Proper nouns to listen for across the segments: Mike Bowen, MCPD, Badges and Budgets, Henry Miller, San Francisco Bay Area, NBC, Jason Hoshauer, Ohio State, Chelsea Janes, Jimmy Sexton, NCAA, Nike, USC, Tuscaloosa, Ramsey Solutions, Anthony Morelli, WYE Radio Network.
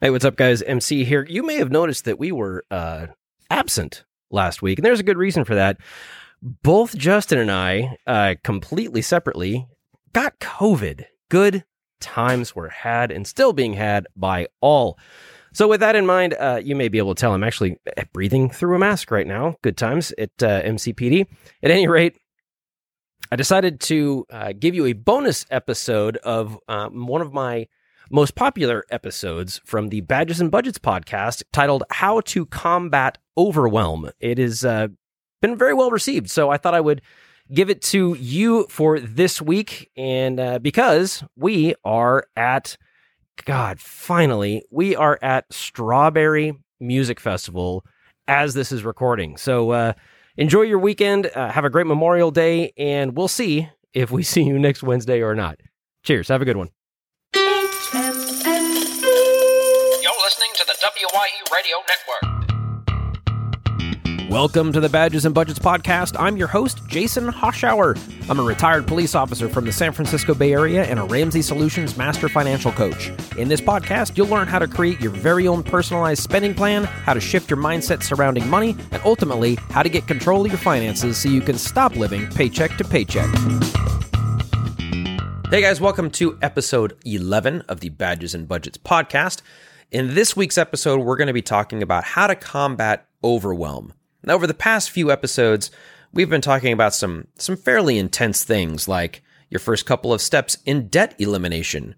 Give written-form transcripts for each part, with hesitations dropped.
Hey, what's up, guys? MC here. You may have noticed that we were absent last week, and there's a good reason for that. Both Justin and I, completely separately, got COVID. Good times were had and still being had by all. So with that in mind, you may be able to tell I'm actually breathing through a mask right now. Good times at MCPD. At any rate, I decided to give you a bonus episode of one of my most popular episodes from the Badges and Budgets podcast, titled How to Combat Overwhelm. It has been very well received, so I thought I would give it to you for this week, and because we are at, God, finally, we are at Strawberry Music Festival as this is recording. So enjoy your weekend, have a great Memorial Day, and we'll see if we see you next Wednesday or not. Cheers, have a good one. Listening to the WYE Radio Network. Welcome to the Badges and Budgets podcast. I'm your host, Jason Hoshauer. I'm a retired police officer from the San Francisco Bay Area and a Ramsey Solutions master financial coach. In this podcast, you'll learn how to create your very own personalized spending plan, how to shift your mindset surrounding money, and ultimately, how to get control of your finances so you can stop living paycheck to paycheck. Hey guys, welcome to episode 11 of the Badges and Budgets podcast. In this week's episode, we're going to be talking about how to combat overwhelm. Now, over the past few episodes, we've been talking about some fairly intense things like your first couple of steps in debt elimination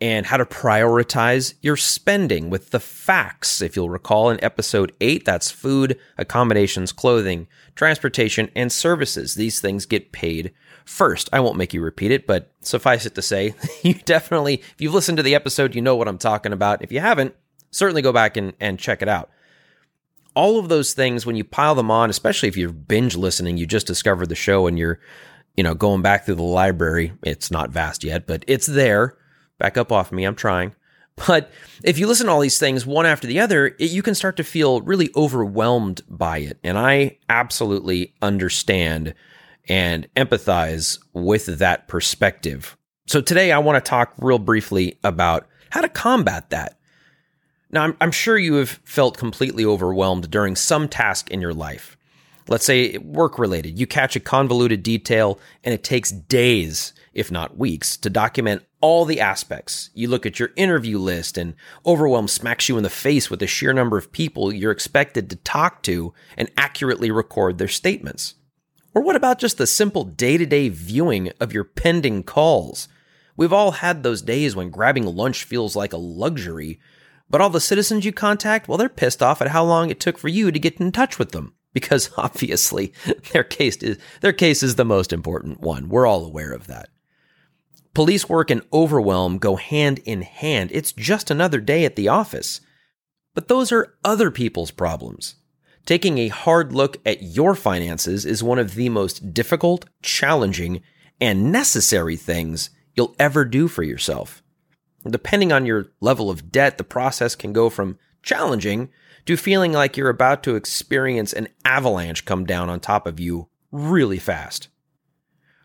and how to prioritize your spending with the facts. If you'll recall in episode 8, that's food, accommodations, clothing, transportation, and services. These things get paid first. I won't make you repeat it, but suffice it to say, you definitely, if you've listened to the episode, you know what I'm talking about. If you haven't, certainly go back and check it out. All of those things, when you pile them on, especially if you're binge listening, you just discovered the show and you're, going back through the library. It's not vast yet, but it's there. Back up off me, I'm trying. But if you listen to all these things one after the other, you can start to feel really overwhelmed by it. And I absolutely understand and empathize with that perspective. So today I want to talk real briefly about how to combat that. Now, I'm sure you have felt completely overwhelmed during some task in your life. Let's say work-related. You catch a convoluted detail, and it takes days, if not weeks, to document all the aspects. You look at your interview list, and overwhelm smacks you in the face with the sheer number of people you're expected to talk to and accurately record their statements. Or what about just the simple day-to-day viewing of your pending calls? We've all had those days when grabbing lunch feels like a luxury, but all the citizens you contact, well, they're pissed off at how long it took for you to get in touch with them, because obviously their case is the most important one. We're all aware of that. Police work and overwhelm go hand in hand. It's just another day at the office. But those are other people's problems. Taking a hard look at your finances is one of the most difficult, challenging, and necessary things you'll ever do for yourself. Depending on your level of debt, the process can go from challenging to feeling like you're about to experience an avalanche come down on top of you really fast.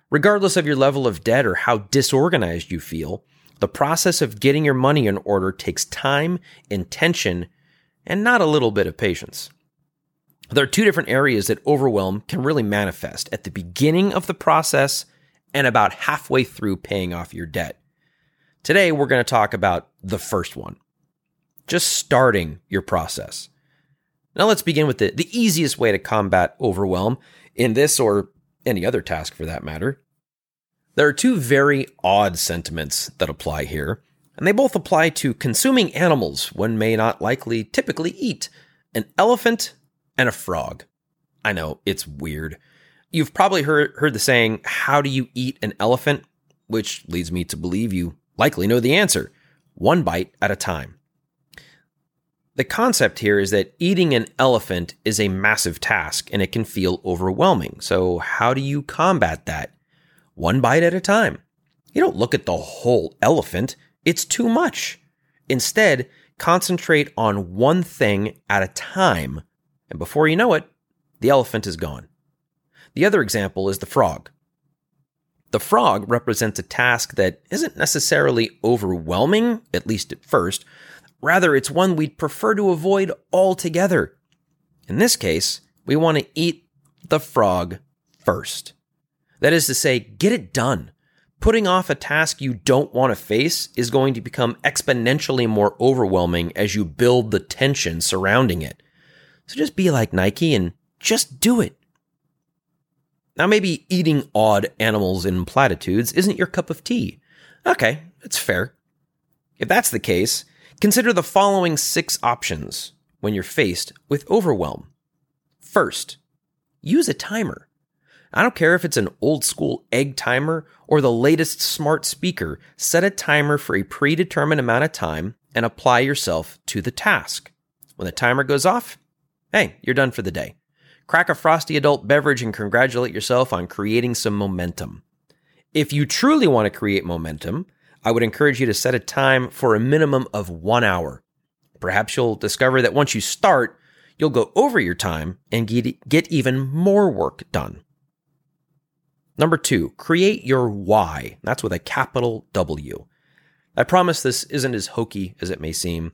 Regardless of your level of debt or how disorganized you feel, the process of getting your money in order takes time, intention, and not a little bit of patience. There are two different areas that overwhelm can really manifest: at the beginning of the process and about halfway through paying off your debt. Today, we're going to talk about the first one, just starting your process. Now let's begin with the easiest way to combat overwhelm in this or any other task for that matter. There are two very odd sentiments that apply here, and they both apply to consuming animals one may not likely typically eat: an elephant and a frog. I know, it's weird. You've probably heard the saying, how do you eat an elephant? Which leads me to believe you likely know the answer: one bite at a time. The concept here is that eating an elephant is a massive task and it can feel overwhelming. So how do you combat that? One bite at a time. You don't look at the whole elephant. It's too much. Instead, concentrate on one thing at a time. And before you know it, the elephant is gone. The other example is the frog. The frog represents a task that isn't necessarily overwhelming, at least at first. Rather, it's one we'd prefer to avoid altogether. In this case, we want to eat the frog first. That is to say, get it done. Putting off a task you don't want to face is going to become exponentially more overwhelming as you build the tension surrounding it. So just be like Nike and just do it. Now, maybe eating odd animals in platitudes isn't your cup of tea. Okay, that's fair. If that's the case, consider the following 6 options when you're faced with overwhelm. First, use a timer. I don't care if it's an old school egg timer or the latest smart speaker, set a timer for a predetermined amount of time and apply yourself to the task. When the timer goes off, hey, you're done for the day. Crack a frosty adult beverage and congratulate yourself on creating some momentum. If you truly want to create momentum, I would encourage you to set a time for a minimum of 1 hour. Perhaps you'll discover that once you start, you'll go over your time and get even more work done. Number 2, create your why. That's with a capital W. I promise this isn't as hokey as it may seem.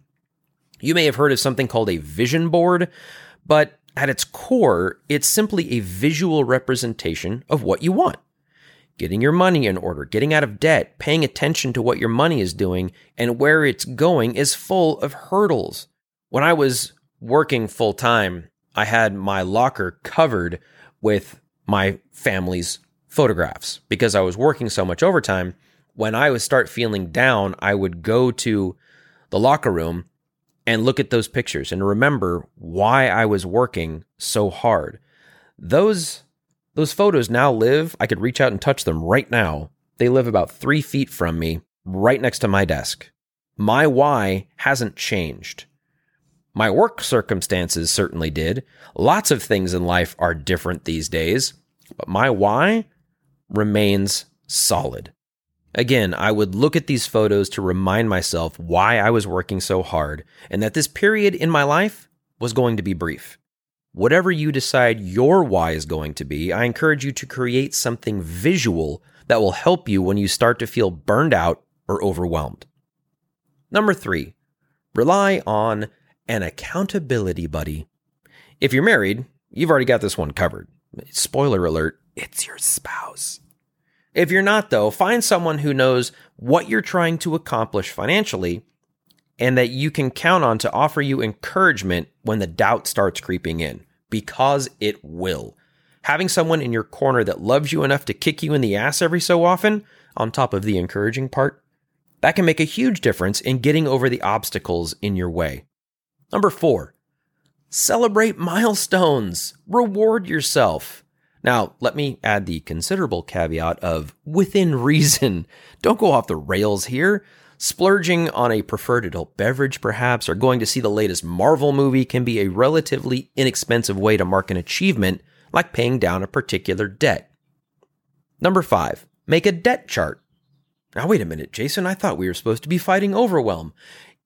You may have heard of something called a vision board, but at its core, it's simply a visual representation of what you want. Getting your money in order, getting out of debt, paying attention to what your money is doing and where it's going is full of hurdles. When I was working full time, I had my locker covered with my family's photographs because I was working so much overtime. When I would start feeling down, I would go to the locker room and look at those pictures and remember why I was working so hard. Those photos now live, I could reach out and touch them right now. They live about 3 feet from me, right next to my desk. My why hasn't changed. My work circumstances certainly did. Lots of things in life are different these days, but my why remains solid. Again, I would look at these photos to remind myself why I was working so hard and that this period in my life was going to be brief. Whatever you decide your why is going to be, I encourage you to create something visual that will help you when you start to feel burned out or overwhelmed. Number 3, rely on an accountability buddy. If you're married, you've already got this one covered. Spoiler alert, it's your spouse. If you're not, though, find someone who knows what you're trying to accomplish financially and that you can count on to offer you encouragement when the doubt starts creeping in, because it will. Having someone in your corner that loves you enough to kick you in the ass every so often, on top of the encouraging part, that can make a huge difference in getting over the obstacles in your way. Number 4, celebrate milestones. Reward yourself. Now, let me add the considerable caveat of within reason. Don't go off the rails here. Splurging on a preferred adult beverage, perhaps, or going to see the latest Marvel movie can be a relatively inexpensive way to mark an achievement, like paying down a particular debt. Number 5, make a debt chart. Now, wait a minute, Jason, I thought we were supposed to be fighting overwhelm.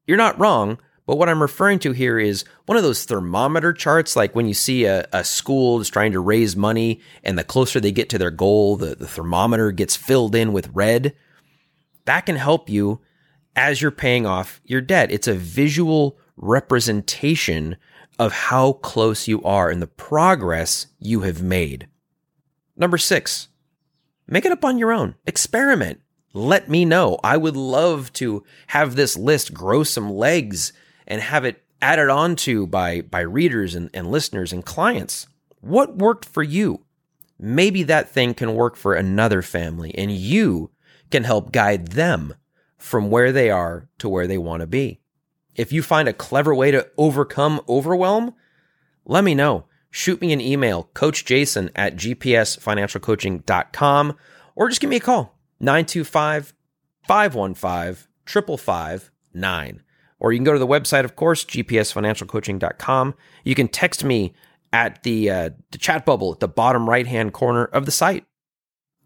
You're not wrong. But what I'm referring to here is one of those thermometer charts, like when you see a school is trying to raise money and the closer they get to their goal, the thermometer gets filled in with red. That can help you as you're paying off your debt. It's a visual representation of how close you are and the progress you have made. Number 6, make it up on your own. Experiment. Let me know. I would love to have this list grow some legs and have it added on to by readers and listeners and clients. What worked for you? Maybe that thing can work for another family, and you can help guide them from where they are to where they want to be. If you find a clever way to overcome overwhelm, let me know. Shoot me an email, coachjason@gpsfinancialcoaching.com, or just give me a call, 925-515-5559. Or you can go to the website, of course, gpsfinancialcoaching.com. You can text me at the chat bubble at the bottom right-hand corner of the site.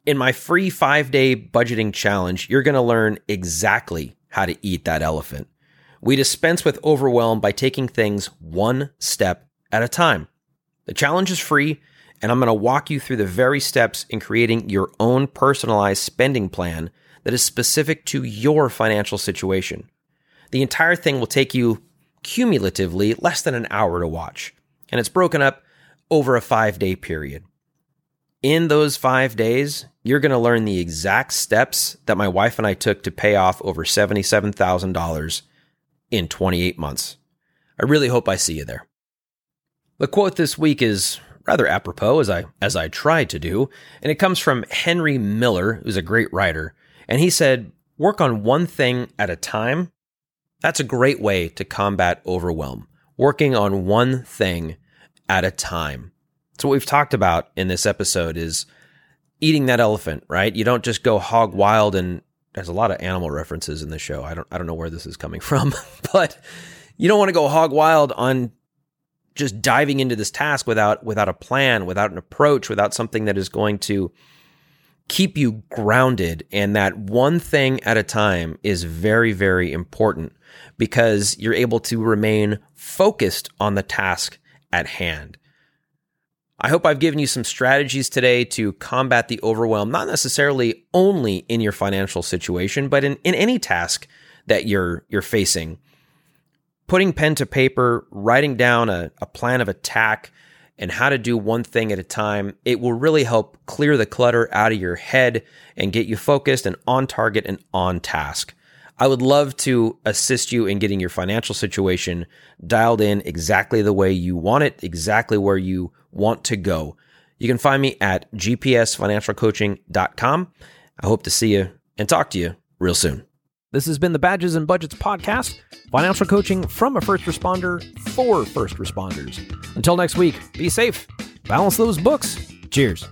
In my free 5-day budgeting challenge, you're going to learn exactly how to eat that elephant. We dispense with overwhelm by taking things one step at a time. The challenge is free, and I'm going to walk you through the very steps in creating your own personalized spending plan that is specific to your financial situation. The entire thing will take you cumulatively less than an hour to watch, and it's broken up over a 5-day period. In those 5 days, you're going to learn the exact steps that my wife and I took to pay off over $77,000 in 28 months. I really hope I see you there. The quote this week is rather apropos, as I tried to do, and it comes from Henry Miller, who's a great writer, and he said, "Work on one thing at a time." That's a great way to combat overwhelm, working on one thing at a time. So what we've talked about in this episode is eating that elephant, right? You don't just go hog wild, and there's a lot of animal references in the show. I don't know where this is coming from, but you don't want to go hog wild on just diving into this task without a plan, without an approach, without something that is going to keep you grounded. And that one thing at a time is very, very important because you're able to remain focused on the task at hand. I hope I've given you some strategies today to combat the overwhelm, not necessarily only in your financial situation, but in any task that you're facing. Putting pen to paper, writing down a plan of attack and how to do one thing at a time, it will really help clear the clutter out of your head and get you focused and on target and on task. I would love to assist you in getting your financial situation dialed in exactly the way you want it, exactly where you want to go. You can find me at gpsfinancialcoaching.com. I hope to see you and talk to you real soon. This has been the Badges and Budgets podcast, financial coaching from a first responder for first responders. Until next week, be safe, balance those books. Cheers.